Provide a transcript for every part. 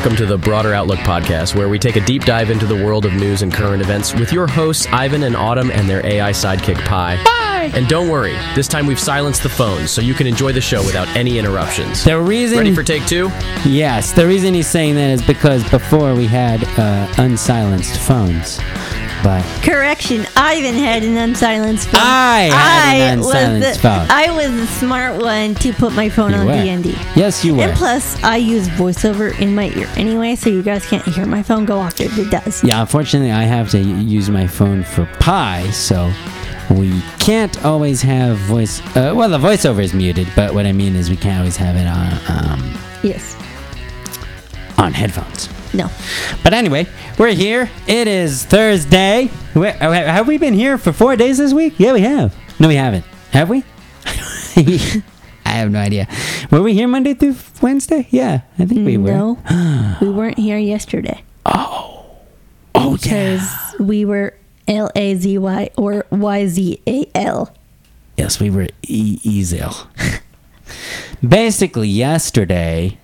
Welcome to the Broader Outlook Podcast, where we take a deep dive into the world of news and current events with your hosts, Ivan and Autumn, and their AI sidekick, Pi. Bye! And don't worry, this time we've silenced the phones, so you can enjoy the show without any interruptions. The reason... Ready for take two? Yes, the reason he's saying that is because before we had unsilenced phones. But correction, Ivan had an unsilenced phone. I had an unsilenced phone. I was the smart one to put my phone on D&D. Yes, you were. And plus, I use voiceover in my ear anyway, so you guys can't hear my phone go off if it does. Yeah, unfortunately, I have to use my phone for Pi, so we can't always have voice... well, the voiceover is muted, but what I mean is we can't always have it on... Yes. On headphones. No. But anyway, we're here. It is Thursday. Have we been here for 4 days this week? Yeah, we have. No, we haven't. Have we? I have no idea. Were we here Monday through Wednesday? Yeah, I think we were. No, we weren't here yesterday. Oh, because we were L-A-Z-Y or Y-Z-A-L. Yes, we were E-Z-L. Basically, yesterday...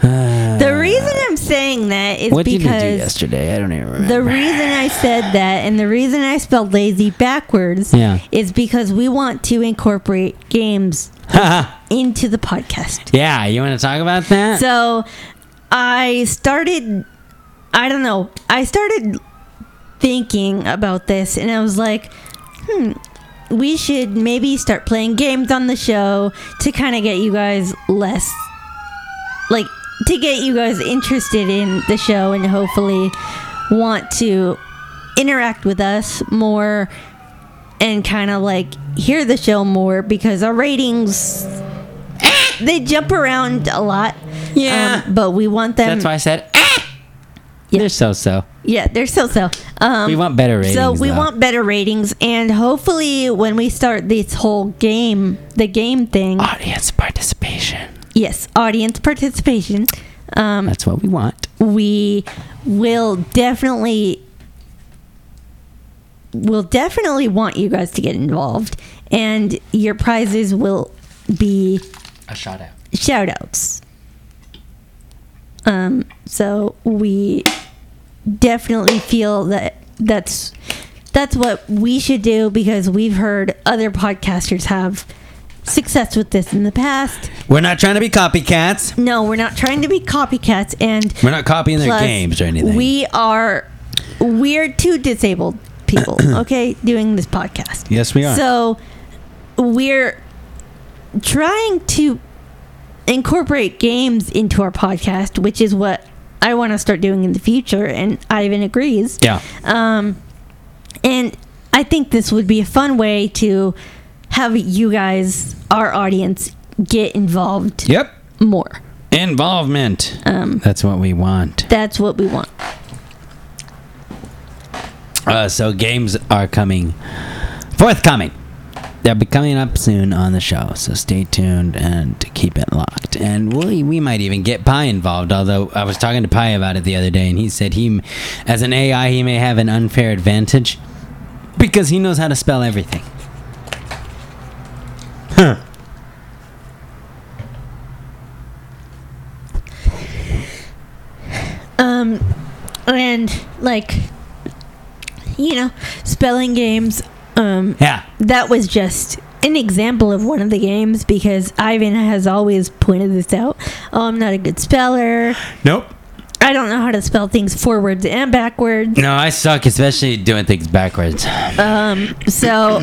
The reason I'm saying that is because... What did you do yesterday? I don't even remember. The reason I said that and the reason I spelled lazy backwards is because we want to incorporate games into the podcast. Yeah, you want to talk about that? So, I started thinking about this and I was like, we should maybe start playing games on the show to kind of get you guys less... like... to get you guys interested in the show and hopefully want to interact with us more and kind of like hear the show more because our ratings, they jump around a lot. Yeah. But we want them. That's why I said, yeah. They're so-so. Yeah, they're so-so. We want better ratings. So we want better ratings. And hopefully when we start this whole game, the game thing. Audience participation. Yes, audience participation. That's what we want. We will definitely... we'll definitely want you guys to get involved. And your prizes will be... a shout-out. Shout-outs. So we definitely feel that that's what we should do because we've heard other podcasters have... success with this in the past. We're not trying to be copycats. No, we're not trying to be copycats, and we're not copying their games or anything. We're two disabled people, okay, doing this podcast. Yes, we are. So we're trying to incorporate games into our podcast, which is what I want to start doing in the future, and Ivan agrees. Yeah. And I think this would be a fun way to have you guys, our audience, get involved. Yep. More involvement. That's what we want. That's what we want. So games are coming, forthcoming. They'll be coming up soon on the show, so stay tuned and keep it locked. And we might even get Pi involved, although I was talking to Pi about it the other day, and he said he, as an AI, he may have an unfair advantage because he knows how to spell everything. Huh. And like, you know, spelling games. That was just an example of one of the games because Ivan has always pointed this out. Oh, I'm not a good speller. Nope. I don't know how to spell things forwards and backwards. No, I suck, especially doing things backwards. So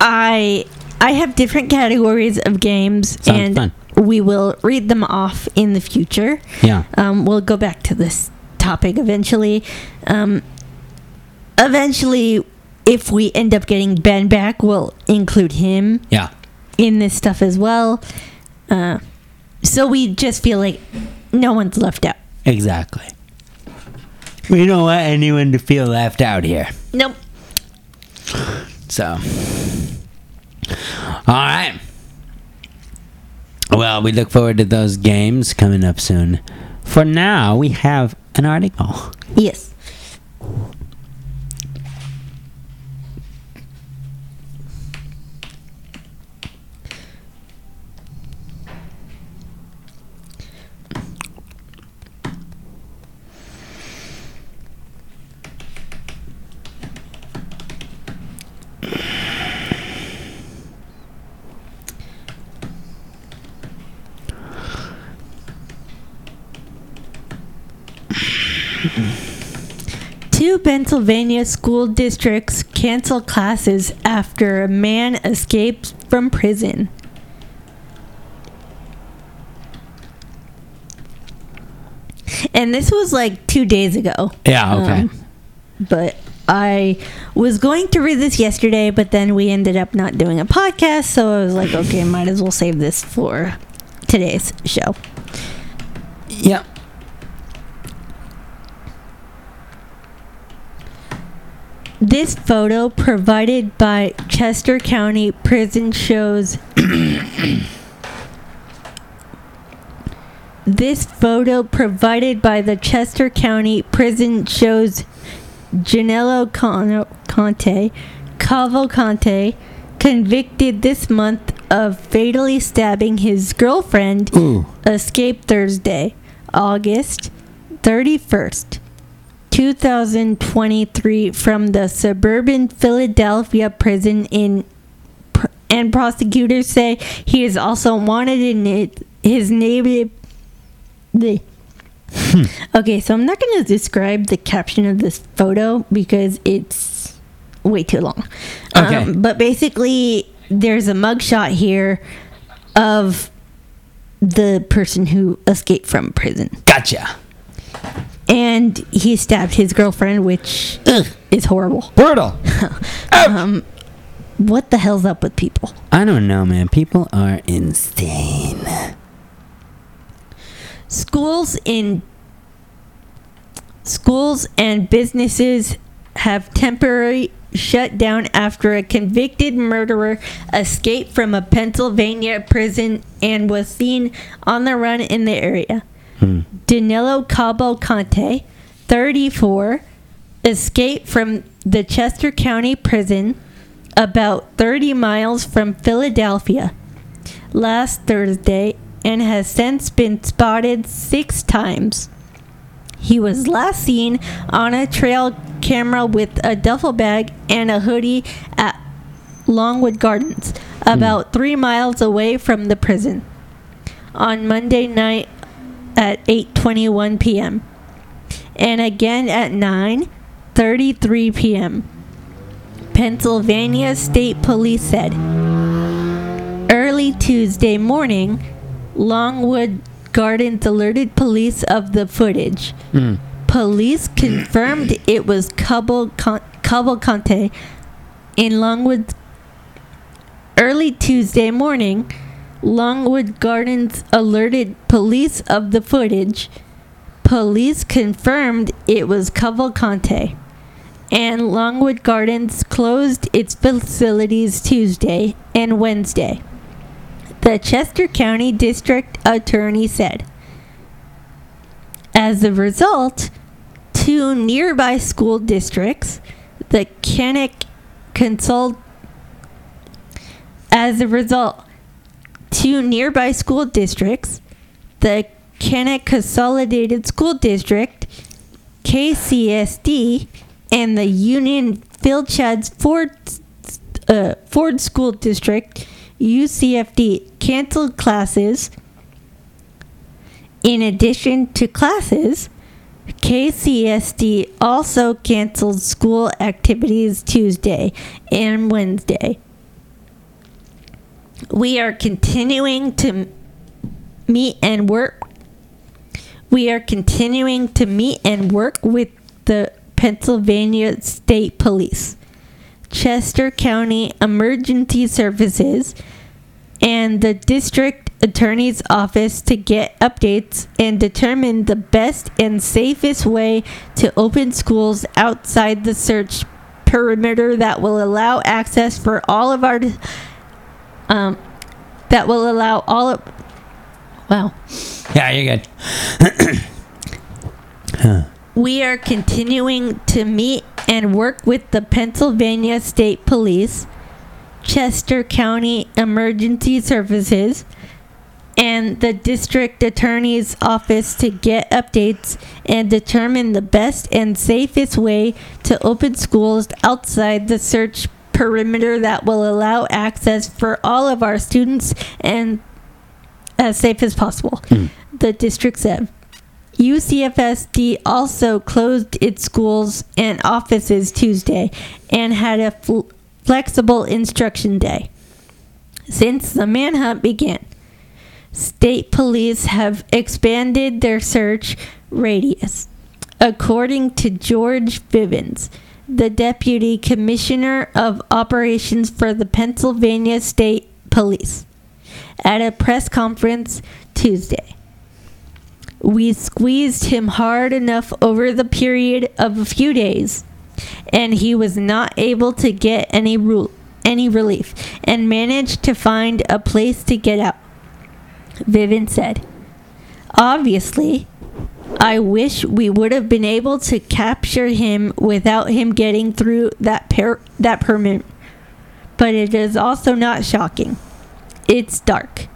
I have different categories of games. Sounds and fun. We will read them off in the future. Yeah. We'll go back to this topic eventually. Eventually, if we end up getting Ben back, we'll include him in this stuff as well. So we just feel like no one's left out. Exactly. We don't want anyone to feel left out here. Nope. So... all right. Well, we look forward to those games coming up soon. For now, we have an article. Yes. Two Pennsylvania school districts cancel classes after a man escapes from prison. And this was like 2 days ago. Yeah, okay. But I was going to read this yesterday, but then we ended up not doing a podcast, so I was like, okay, might as well save this for today's show. Yeah. This photo provided by Chester County Prison shows... This photo provided by the Chester County Prison shows Danilo Cavalcante, convicted this month of fatally stabbing his girlfriend, escaped Thursday, August 31st, 2023, from the suburban Philadelphia prison in, and prosecutors say he is also wanted in his native... Okay, so I'm not going to describe the caption of this photo because it's way too long. Okay. But basically, there's a mugshot here of the person who escaped from prison. Gotcha. And he stabbed his girlfriend, which is horrible. Brutal. What the hell's up with people? I don't know, man. People are insane. Schools and businesses have temporary shut down after a convicted murderer escaped from a Pennsylvania prison and was seen on the run in the area. Danilo Cavalcante, 34, escaped from the Chester County Prison about 30 miles from Philadelphia last Thursday and has since been spotted 6 times. He was last seen on a trail camera with a duffel bag and a hoodie at Longwood Gardens, about 3 miles away from the prison, on Monday night at 8:21 p.m. and again at 9:33 p.m. Pennsylvania State Police said. Early Tuesday morning, Longwood Gardens alerted police of the footage. Police confirmed it was Cavalcante in Longwood. Early Tuesday morning, Longwood Gardens alerted police of the footage. Police confirmed it was Cavalcante, and Longwood Gardens closed its facilities Tuesday and Wednesday. The Chester County District Attorney said. As a result, 2 nearby school districts, the Kennett Consolidated School District, KCSD, and the Unionville-Chadds Ford School District, UCFD, canceled classes. In addition to classes, KCSD also canceled school activities Tuesday and Wednesday. We are continuing to meet and work with the Pennsylvania State Police, Chester County Emergency Services, and the District Attorney's Office to get updates and determine the best and safest way to open schools outside the search perimeter that will allow access for all of our Yeah, you're good. We are continuing to meet and work with the Pennsylvania State Police, Chester County Emergency Services, and the District Attorney's Office to get updates and determine the best and safest way to open schools outside the search perimeter that will allow access for all of our students and as safe as possible, the district said. UCFSD also closed its schools and offices Tuesday and had a flexible instruction day since the manhunt began. State police have expanded their search radius. According to George Bivens, the Deputy Commissioner of Operations for the Pennsylvania State Police, at a press conference Tuesday, we squeezed him hard enough over the period of a few days, and he was not able to get any relief and managed to find a place to get out, Vivian said. Obviously, I wish we would have been able to capture him without him getting through that permit, but it is also not shocking. It's dark.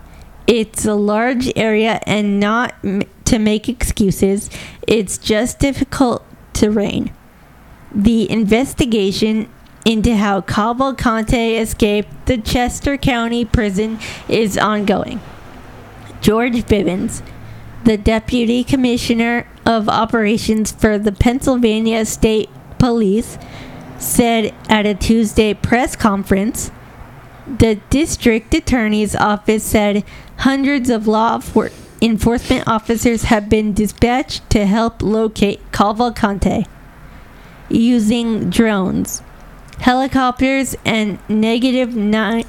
It's a large area, and not to make excuses, it's just difficult terrain. The investigation into how Cavalcante escaped the Chester County Prison is ongoing. George Bivens, the Deputy Commissioner of Operations for the Pennsylvania State Police, said at a Tuesday press conference. The district attorney's office said hundreds of law enforcement officers have been dispatched to help locate Cavalcante using drones, helicopters, and negative.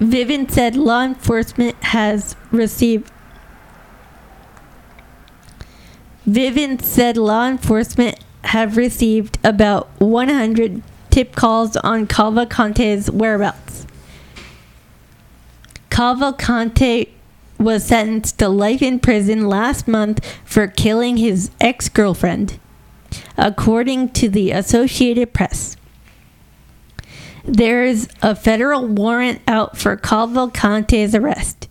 Vivian said law enforcement has received. Vivian said law enforcement have received about 100 tip calls on Cavalcante's whereabouts. Cavalcante was sentenced to life in prison last month for killing his ex-girlfriend, according to the Associated Press. There is a federal warrant out for Cavalcante's arrest.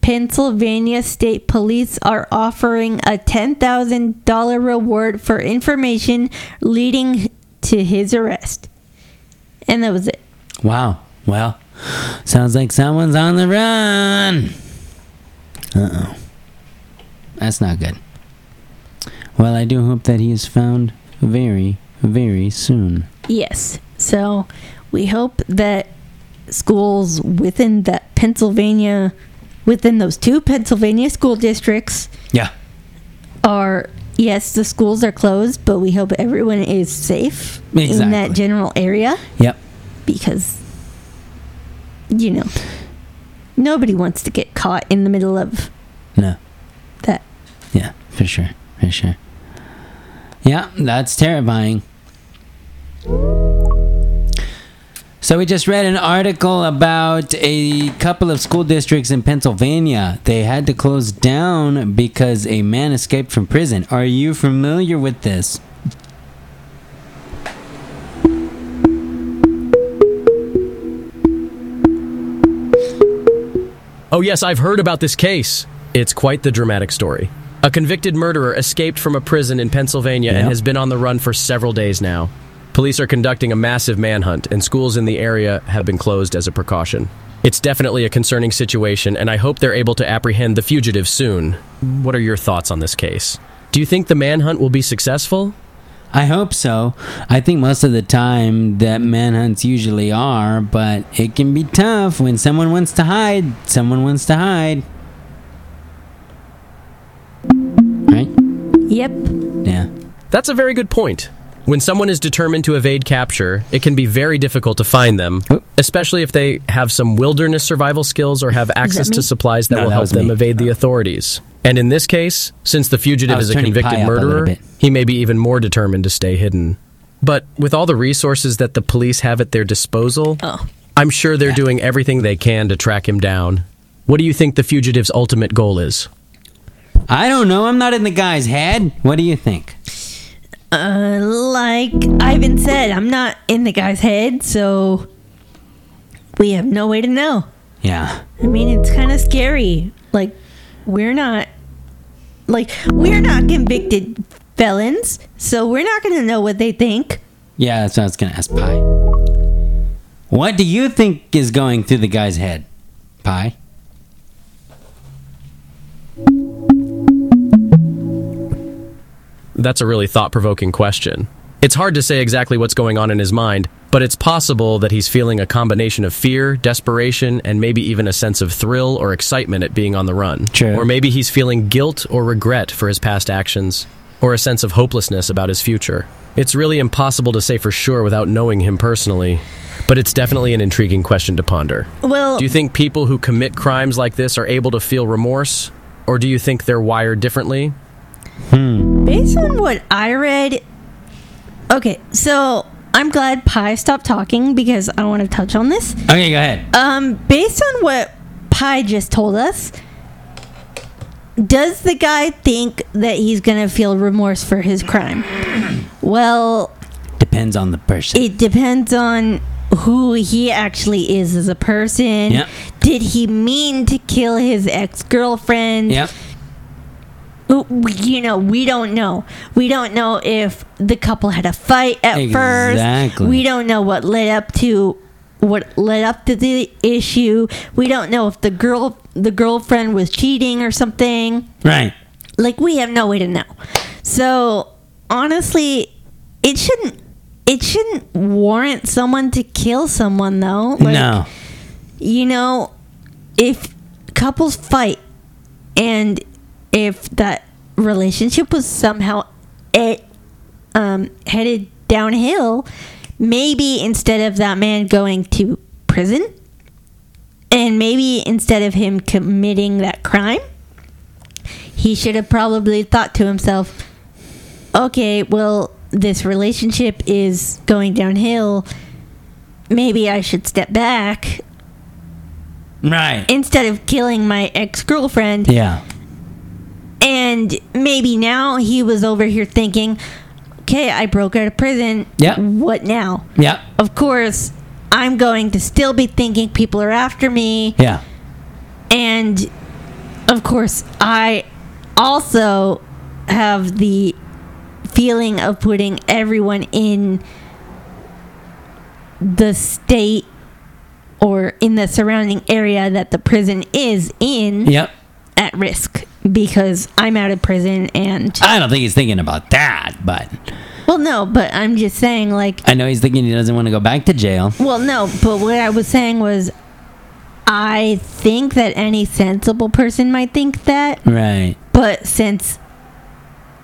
Pennsylvania State Police are offering a $10,000 reward for information leading to his arrest. And that was it. Wow. Well, sounds like someone's on the run. Uh-oh. That's not good. Well, I do hope that he is found very, very soon. Yes. So we hope that schools within that Pennsylvania, within those two Pennsylvania school districts, yes, the schools are closed, but we hope everyone is safe in that general area. Yep. Because, you know, nobody wants to get caught in the middle of that. Yeah, for sure. For sure. Yeah, that's terrifying. So we just read an article about a couple of school districts in Pennsylvania. They had to close down because a man escaped from prison. Are you familiar with this? Oh yes, I've heard about this case. It's quite the dramatic story. A convicted murderer escaped from a prison in Pennsylvania and has been on the run for several days now. Police are conducting a massive manhunt, and schools in the area have been closed as a precaution. It's definitely a concerning situation, and I hope they're able to apprehend the fugitive soon. What are your thoughts on this case? Do you think the manhunt will be successful? I hope so. I think most of the time that manhunts usually are, but it can be tough when someone wants to hide. Someone wants to hide. Right? Yep. Yeah. That's a very good point. When someone is determined to evade capture, it can be very difficult to find them, especially if they have some wilderness survival skills or have access to supplies that will help them evade the authorities. And in this case, since the fugitive is a convicted murderer, he may be even more determined to stay hidden. But with all the resources that the police have at their disposal, I'm sure they're doing everything they can to track him down. What do you think the fugitive's ultimate goal is? I don't know. I'm not in the guy's head. What do you think? Like Ivan said, I'm not in the guy's head, so we have no way to know. Yeah. I mean, it's kind of scary. Like, we're not convicted felons, so we're not going to know what they think. Yeah, that's what I was going to ask Pi. What do you think is going through the guy's head, Pi? That's a really thought-provoking question. It's hard to say exactly what's going on in his mind, but it's possible that he's feeling a combination of fear, desperation, and maybe even a sense of thrill or excitement at being on the run. True. Or maybe he's feeling guilt or regret for his past actions, or a sense of hopelessness about his future. It's really impossible to say for sure without knowing him personally, but it's definitely an intriguing question to ponder. Well, do you think people who commit crimes like this are able to feel remorse, or do you think they're wired differently? Based on what I read... Okay, so I'm glad Pi stopped talking because I don't want to touch on this. Okay, go ahead. Based on what Pi just told us, does the guy think that he's going to feel remorse for his crime? Well... Depends on the person. It depends on who he actually is as a person. Yep. Did he mean to kill his ex-girlfriend? Yep. You know, we don't know. We don't know if the couple had a fight at first. Exactly. We don't know what led up to the issue. We don't know if the girlfriend was cheating or something. Right. Like, we have no way to know. So honestly, it shouldn't warrant someone to kill someone though. Like, no. You know, if couples fight and if that relationship was somehow headed downhill, maybe instead of that man going to prison, and maybe instead of him committing that crime, he should have probably thought to himself, okay, well, this relationship is going downhill. Maybe I should step back. Right. Instead of killing my ex-girlfriend. Yeah. And maybe now he was over here thinking, okay, I broke out of prison. Yeah. What now? Yeah. Of course, I'm going to still be thinking people are after me. Yeah. And, of course, I also have the feeling of putting everyone in the state or in the surrounding area that the prison is in. Yep. At risk because I'm out of prison and... I don't think he's thinking about that, but... Well, no, but I'm just saying, like... I know he's thinking he doesn't want to go back to jail. Well, no, but what I was saying was I think that any sensible person might think that. Right. But since...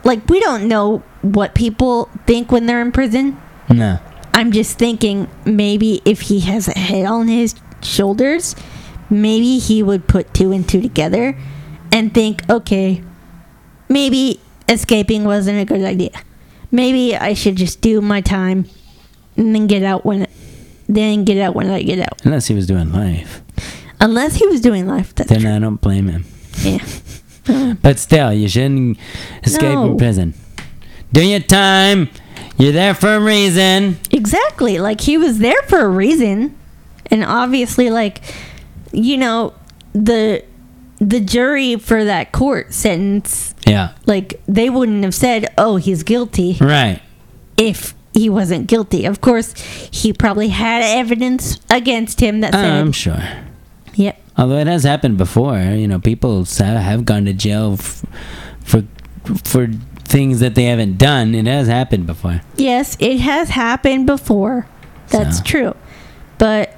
Like, we don't know what people think when they're in prison. No. I'm just thinking maybe if he has a head on his shoulders, maybe he would put two and two together and think, okay, maybe escaping wasn't a good idea. Maybe I should just do my time and then get out when I get out. Unless he was doing life. Unless he was doing life. Then true. I don't blame him. Yeah. But still, you shouldn't escape from prison. Do your time. You're there for a reason. Exactly. Like, he was there for a reason. And obviously, like, you know, the jury for that court sentence, yeah, like, they wouldn't have said, oh, he's guilty, right, if he wasn't guilty. Of course, he probably had evidence against him that said... I'm sure. Yep. Although it has happened before, you know, people have gone to jail for things that they haven't done. It has happened before. Yes, it has happened before. That's true. But...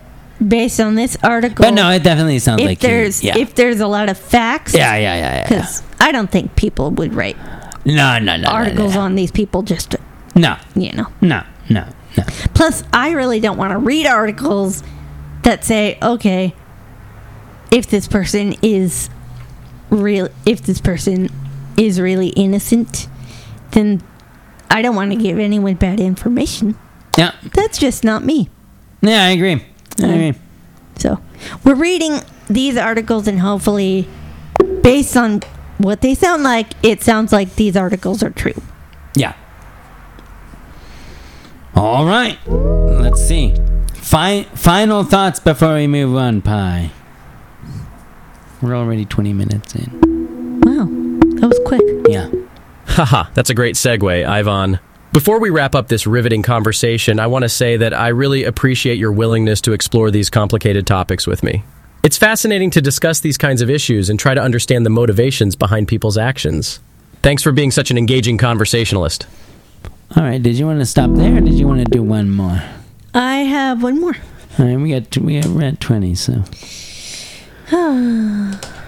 based on this article... But no, it definitely sounds like... If there's a lot of facts... Yeah. Because I don't think people would write... No. Articles on these people just to... No. You know. No. Plus, I really don't want to read articles that say, okay, if this person is real... If this person is really innocent, then I don't want to give anyone bad information. Yeah. That's just not me. Yeah, I agree. So we're reading these articles, and hopefully, based on what they sound like, it sounds like these articles are true. Yeah. All right. Let's see. Final thoughts before we move on, Pi. We're already 20 minutes in. Wow. That was quick. Yeah. Haha. That's a great segue, Ivan. Before we wrap up this riveting conversation, I want to say that I really appreciate your willingness to explore these complicated topics with me. It's fascinating to discuss these kinds of issues and try to understand the motivations behind people's actions. Thanks for being such an engaging conversationalist. All right, did you want to stop there, or did you want to do one more? I have one more. All right, we're at 20, so...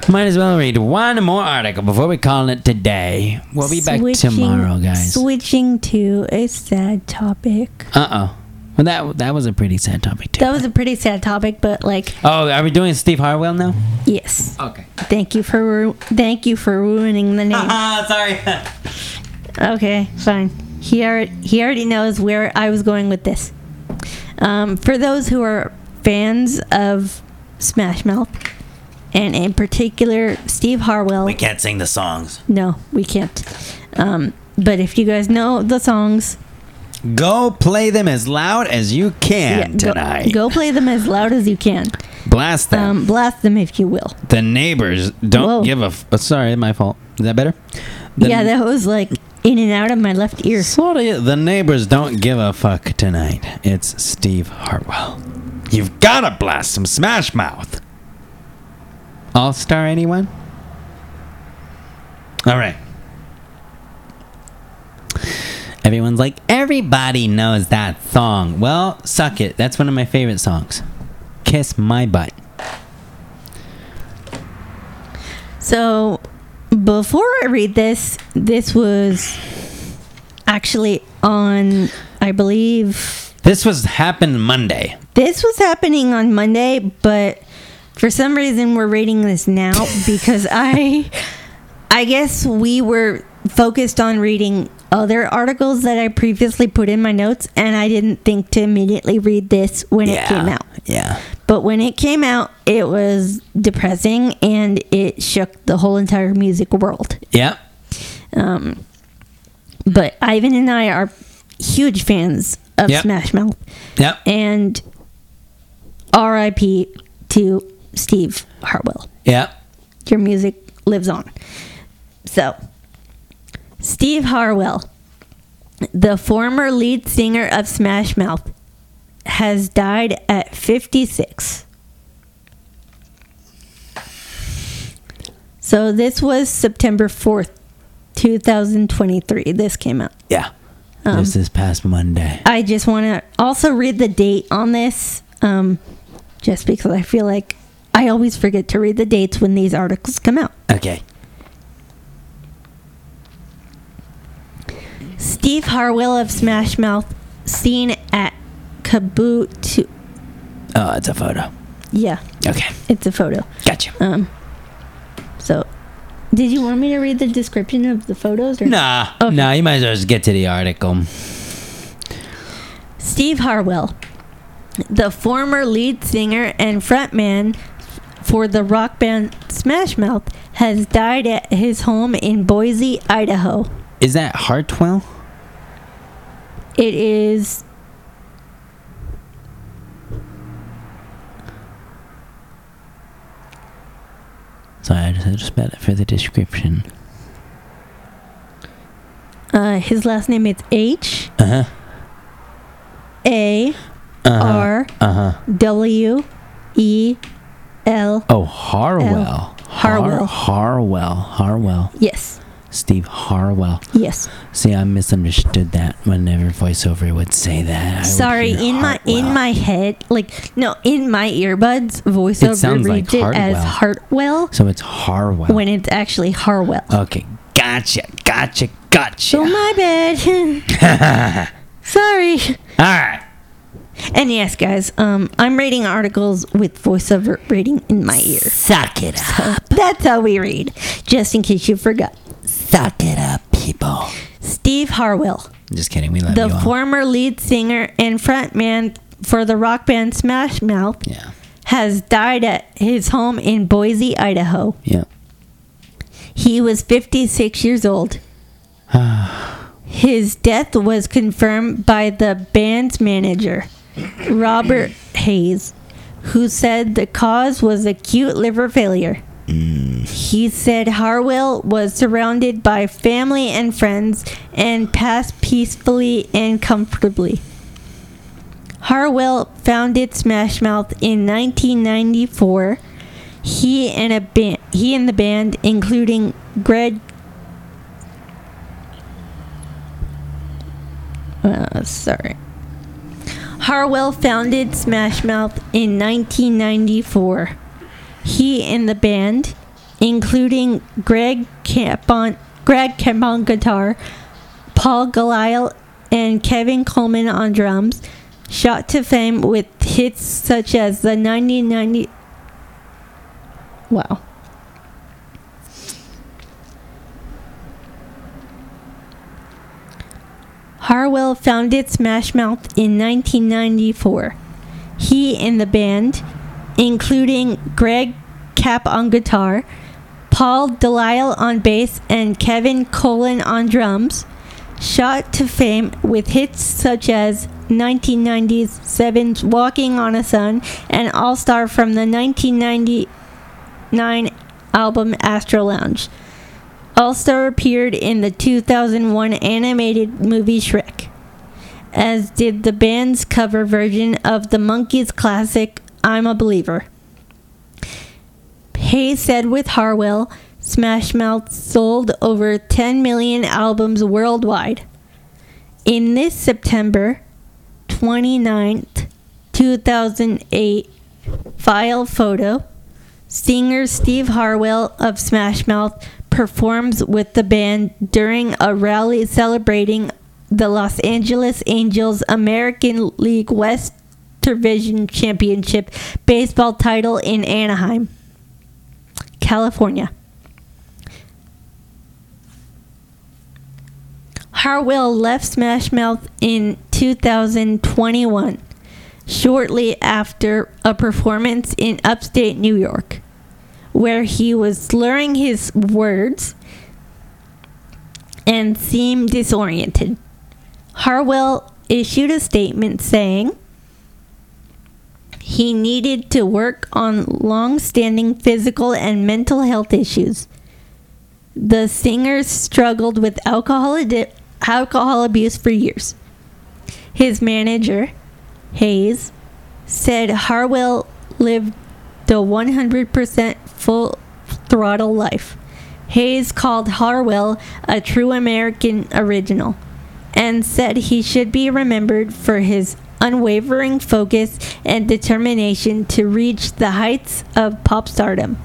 Might as well read one more article before we call it today. We'll be back tomorrow, guys. Switching to a sad topic. Uh-oh. Well, that was a pretty sad topic, too. That was a pretty sad topic, but, like... Oh, are we doing Steve Harwell now? Yes. Okay. Thank you for ruining the name. Sorry. Okay, fine. He already knows where I was going with this. For those who are fans of Smash Mouth, and in particular Steve Harwell... We can't sing the songs. No, we can't. But if you guys know the songs... Go play them as loud as you can tonight. Go play them as loud as you can. Blast them. Blast them if you will. The neighbors don't give a... sorry, my fault. Is that better? That was like... in and out of my left ear. Sorry, the neighbors don't give a fuck tonight. It's Steve Harwell. You've got to blast some Smash Mouth. All-Star, anyone? All right. Everyone's like, everybody knows that song. Well, suck it. That's one of my favorite songs. Kiss my butt. So... before I read this was actually on, I believe... This was happening on Monday, but for some reason we're reading this now because I guess we were focused on reading other articles that I previously put in my notes, and I didn't think to immediately read this when it came out. Yeah. But when it came out, it was depressing, and it shook the whole entire music world. Yeah. But Ivan and I are huge fans of Smash Mouth. Yeah. And R.I.P. to Steve Harwell. Yeah. Your music lives on. So, Steve Harwell, the former lead singer of Smash Mouth, has died at 56. So this was September 4th, 2023. This came out. Yeah. This past Monday. I just want to also read the date on this, just because I feel like I always forget to read the dates when these articles come out. Okay. Steve Harwell of Smash Mouth, seen at Kaboot. Oh, it's a photo. Yeah. Okay. It's a photo. Gotcha. So, did you want me to read the description of the photos? Or? Nah. Okay. Nah, you might as well just get to the article. Steve Harwell, the former lead singer and frontman for the rock band Smash Mouth, has died at his home in Boise, Idaho. Is that Hartwell? It is... Sorry, I just had to spell it for the description. His last name is H. Uh huh. A. R. W. E. L. Oh, Harwell. Harwell. Harwell. Harwell. Yes. Steve Harwell. Yes. See, I misunderstood that whenever voiceover would say that. In my earbuds, voiceover reads it as Hartwell. So it's Harwell. When it's actually Harwell. Okay, gotcha. Oh, my bad. Sorry. All right. And yes, guys, I'm reading articles with voiceover reading in my ear. Suck it up. So that's how we read, just in case you forgot. Suck it up, people. Steve Harwell. Just kidding. We love you all. The former lead singer and frontman for the rock band Smash Mouth has died at his home in Boise, Idaho. Yeah. He was 56 years old. His death was confirmed by the band's manager, Robert Hayes, who said the cause was acute liver failure. He said Harwell was surrounded by family and friends and passed peacefully and comfortably. Harwell founded Smash Mouth in 1994. He and the band, including Greg Sorry. Harwell founded Smash Mouth in 1994. He and the band, including Greg Camp on guitar, Paul Delisle, and Kevin Colon on drums, shot to fame with hits such as the 1990... Wow. Harwell founded Smash Mouth in 1994. He and the band, including Greg Camp on guitar, Paul Delisle on bass, and Kevin Colon on drums, shot to fame with hits such as 1997's Walking on the Sun and All-Star from the 1999 album Astro Lounge. All-Star appeared in the 2001 animated movie Shrek, as did the band's cover version of the Monkees classic I'm a Believer. Hayes said with Harwell, Smash Mouth sold over 10 million albums worldwide. In this September 29th, 2008 file photo, singer Steve Harwell of Smash Mouth performs with the band during a rally celebrating the Los Angeles Angels American League West Division Championship baseball title in Anaheim, California. Harwell left Smash Mouth in 2021, shortly after a performance in upstate New York, where he was slurring his words and seemed disoriented. Harwell issued a statement saying he needed to work on long-standing physical and mental health issues. The singer struggled with alcohol abuse for years. His manager, Hayes, said Harwell lived the 100% full throttle life. Hayes called Harwell a true American original and said he should be remembered for his unwavering focus and determination to reach the heights of pop stardom.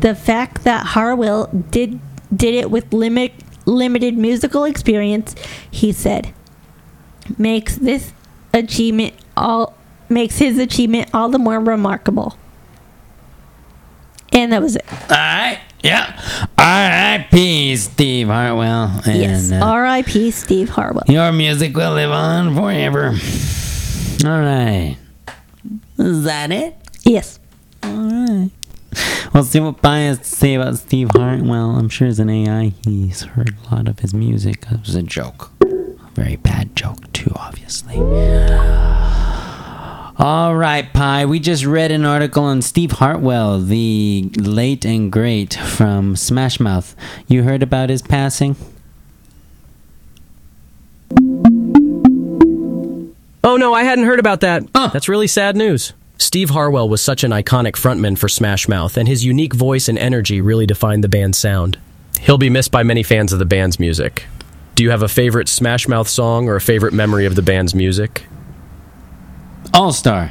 The fact that Harwell did it with limited musical experience, he said, makes his achievement all the more remarkable. And that was it. All right. Yeah. R.I.P. Steve Harwell. And, yes. R.I.P. Steve Harwell. Your music will live on forever. All right. Is that it? Yes. All right. Well, see what Pi has to say about Steve Harwell. I'm sure as an AI, he's heard a lot of his music. It was a joke. A very bad joke, too, obviously. All right, Pi, we just read an article on Steve Harwell, the late and great from Smash Mouth. You heard about his passing? Oh, no, I hadn't heard about that. Oh. That's really sad news. Steve Harwell was such an iconic frontman for Smash Mouth, and his unique voice and energy really defined the band's sound. He'll be missed by many fans of the band's music. Do you have a favorite Smash Mouth song or a favorite memory of the band's music? All-Star.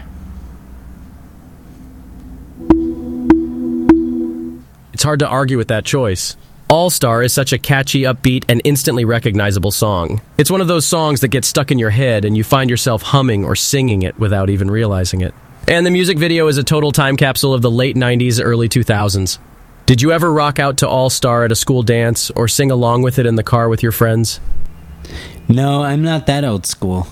It's hard to argue with that choice. All-Star is such a catchy, upbeat, and instantly recognizable song. It's one of those songs that gets stuck in your head and you find yourself humming or singing it without even realizing it. And the music video is a total time capsule of the late 90s, early 2000s. Did you ever rock out to All-Star at a school dance or sing along with it in the car with your friends? No, I'm not that old school.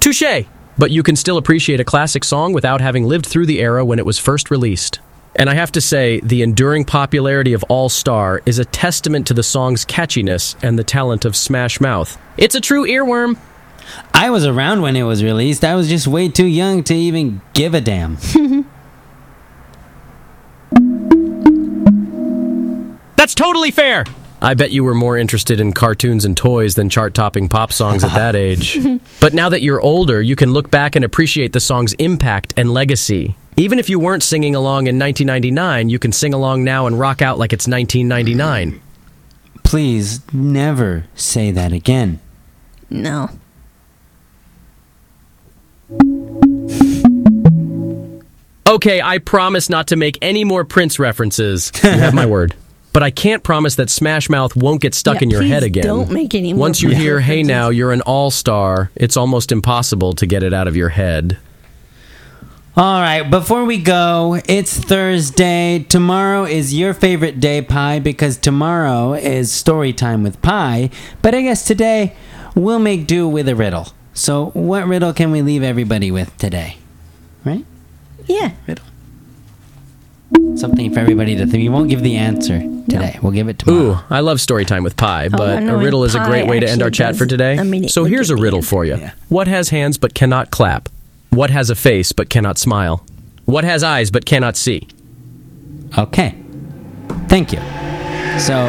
Touché! But you can still appreciate a classic song without having lived through the era when it was first released. And I have to say, the enduring popularity of All-Star is a testament to the song's catchiness and the talent of Smash Mouth. It's a true earworm! I was around when it was released. I was just way too young to even give a damn. That's totally fair! I bet you were more interested in cartoons and toys than chart-topping pop songs at that age. But now that you're older, you can look back and appreciate the song's impact and legacy. Even if you weren't singing along in 1999, you can sing along now and rock out like it's 1999. Please never say that again. No. Okay, I promise not to make any more Prince references. You have my word. But I can't promise that Smash Mouth won't get stuck in your head again. Don't make any more. Once you hear, hey now, you're an all-star, it's almost impossible to get it out of your head. All right, before we go, it's Thursday. Tomorrow is your favorite day, Pi, because tomorrow is story time with Pi. But I guess today we'll make do with a riddle. So what riddle can we leave everybody with today? Right? Yeah. Riddle. Something for everybody to think. We won't give the answer today. No. We'll give it tomorrow. Ooh, I love story time with Pi, but a riddle is a great way to end our chat for today. So here's a riddle for you. Yeah. What has hands but cannot clap? What has a face but cannot smile? What has eyes but cannot see? Okay. Thank you. So,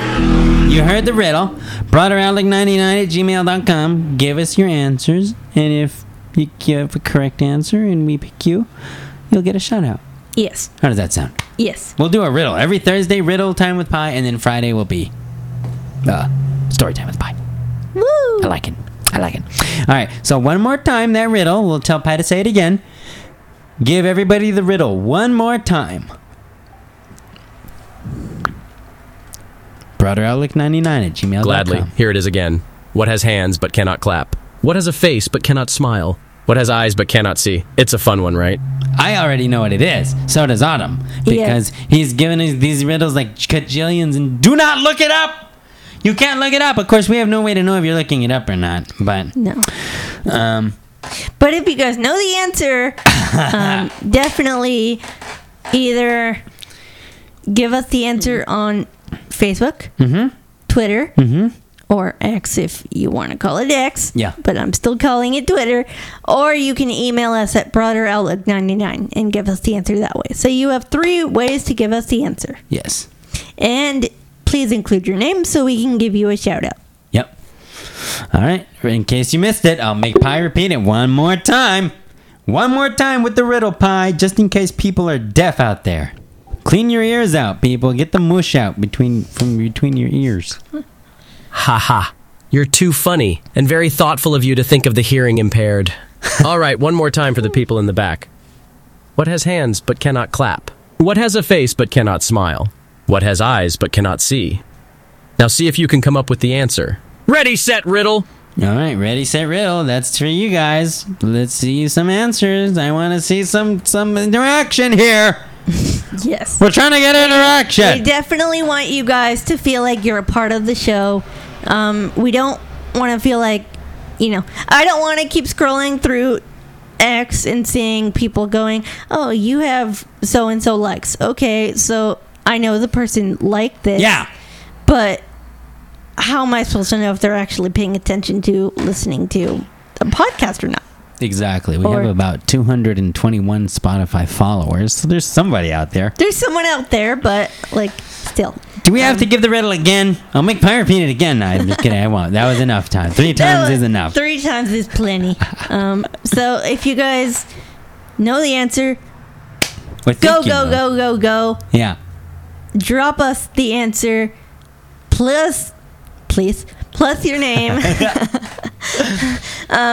you heard the riddle. BroaderOutlook99@gmail.com. Give us your answers, and if you give a correct answer and we pick you, you'll get a shout-out. Yes. How does that sound? Yes. We'll do a riddle. Every Thursday, riddle time with Pi, and then Friday will be story time with Pi. Woo! I like it. I like it. All right. So one more time, that riddle. We'll tell Pi to say it again. Give everybody the riddle one more time. BroaderOutlook99@gmail.com. Gladly. Here it is again. What has hands but cannot clap? What has a face but cannot smile? What has eyes but cannot see? It's a fun one, right? I already know what it is. So does Autumn. Because he's given us these riddles like cajillions and do not look it up! You can't look it up. Of course, we have no way to know if you're looking it up or not. But no. But if you guys know the answer, definitely either give us the answer on Facebook, Twitter, or X if you want to call it X. Yeah. But I'm still calling it Twitter. Or you can email us at BroaderOutlook99 and give us the answer that way. So you have three ways to give us the answer. Yes. And please include your name so we can give you a shout out. Yep. All right. In case you missed it, I'll make Pi repeat it one more time. One more time with the riddle, Pi, just in case people are deaf out there. Clean your ears out, people. Get the mush out from between your ears. Ha ha. You're too funny and very thoughtful of you to think of the hearing impaired. All right, one more time for the people in the back. What has hands but cannot clap? What has a face but cannot smile? What has eyes but cannot see? Now see if you can come up with the answer. Ready, set, riddle! All right, ready, set, riddle. That's for you guys. Let's see some answers. I want to see some interaction here. Yes. We're trying to get interaction. We definitely want you guys to feel like you're a part of the show. We don't want to feel like, I don't want to keep scrolling through X and seeing people going, oh, you have so-and-so likes. Okay, so I know the person liked this. Yeah. But how am I supposed to know if they're actually paying attention to listening to a podcast or not? Exactly. We have about 221 Spotify followers, so there's somebody out there. There's someone out there, but, still. Do we have to give the riddle again? I'll make Pi repeat it again. No, I'm just kidding. I won't. That was enough time. Three times is enough. 3 times is plenty. So if you guys know the answer, go. Yeah. Drop us the answer, plus your name.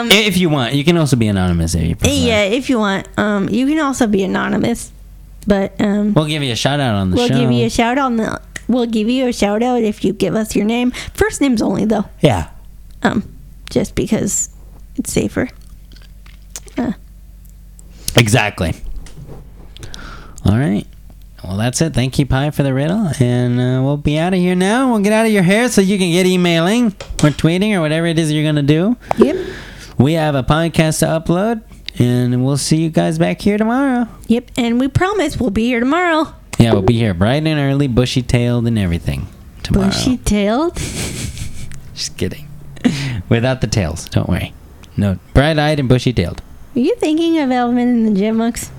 If you want, you can also be anonymous if you prefer. Yeah, if you want. You can also be anonymous, but we'll give you a shout out on the show. We'll give you a shout out if you give us your name. First names only, though. Yeah. Just because it's safer. Exactly. All right. Well, that's it. Thank you, Pi, for the riddle. And we'll be out of here now. We'll get out of your hair so you can get emailing or tweeting or whatever it is you're going to do. Yep. We have a podcast to upload, and we'll see you guys back here tomorrow. Yep, and we promise we'll be here tomorrow. Yeah, we'll be here bright and early, bushy-tailed and everything tomorrow. Bushy-tailed? Just kidding. Without the tails. Don't worry. No, bright-eyed and bushy-tailed. Are you thinking of Alvin and the Chipmunks?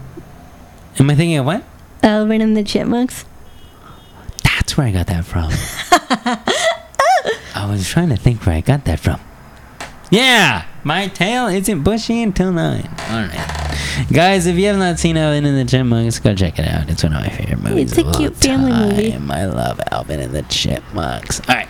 Am I thinking of what? Alvin and the Chipmunks. That's where I got that from. I was trying to think where I got that from. Yeah! My tail isn't bushy until 9. All right. Guys, if you have not seen Alvin and the Chipmunks, go check it out. It's one of my favorite movies. It's a cute family movie. I love Alvin and the Chipmunks. All right.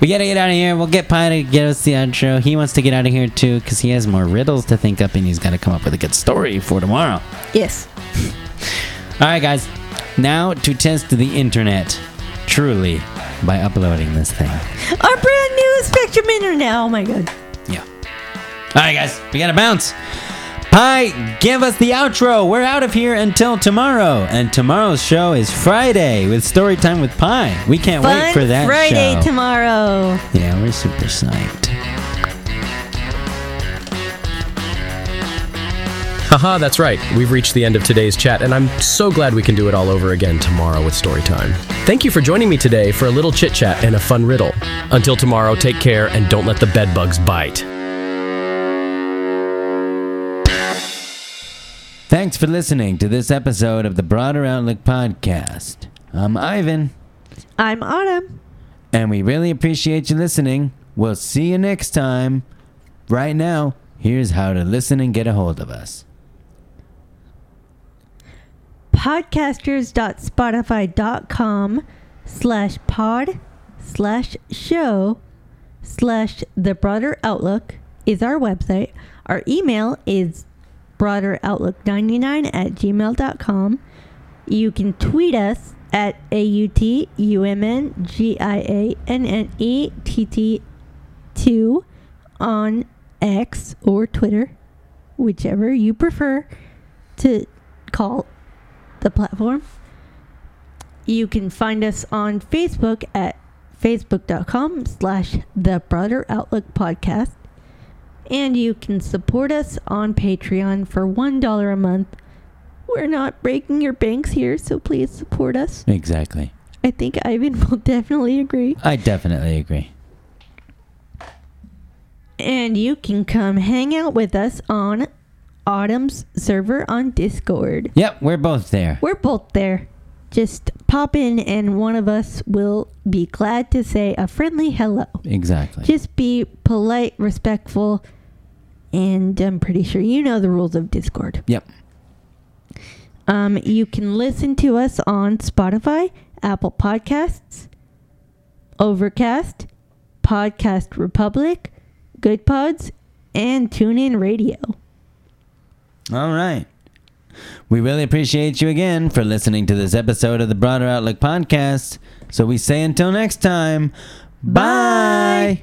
We gotta get out of here. We'll get Pi to get us the outro. He wants to get out of here too because he has more riddles to think up and he's gotta come up with a good story for tomorrow. Yes. Alright, guys. Now to test the internet truly by uploading this thing. Our brand new Spectrum internet. Oh my god. Yeah. Alright, guys. We gotta bounce. Pi, give us the outro. We're out of here until tomorrow. And tomorrow's show is Friday with Story Time with Pi. We can't wait for that Friday show. Tomorrow. Yeah, we're super psyched. Haha, that's right. We've reached the end of today's chat, and I'm so glad we can do it all over again tomorrow with Storytime. Thank you for joining me today for a little chit-chat and a fun riddle. Until tomorrow, take care, and don't let the bedbugs bite. Thanks for listening to this episode of the Broader Outlook Podcast. I'm Ivan. I'm Autumn. And we really appreciate you listening. We'll see you next time. Right now, here's how to listen and get a hold of us. podcasters.spotify.com/pod/show/thebroaderoutlook is our website. Our email is broaderoutlook99@gmail.com. You can tweet us at @AUTUMNGIANNETT2 on X or Twitter, whichever you prefer to call the platform. You can find us on Facebook at facebook.com/thebroaderoutlookpodcast. And you can support us on Patreon for $1 a month. We're not breaking your banks here, so please support us. Exactly. I think Ivan will definitely agree. I definitely agree. And you can come hang out with us on Autumn's server on Discord. Yep, we're both there. We're both there. Just pop in and one of us will be glad to say a friendly hello. Exactly. Just be polite, respectful, and I'm pretty sure you know the rules of Discord. Yep. You can listen to us on Spotify, Apple Podcasts, Overcast, Podcast Republic, Good Pods, and TuneIn Radio. All right. We really appreciate you again for listening to this episode of the Broader Outlook Podcast. So we say until next time, bye!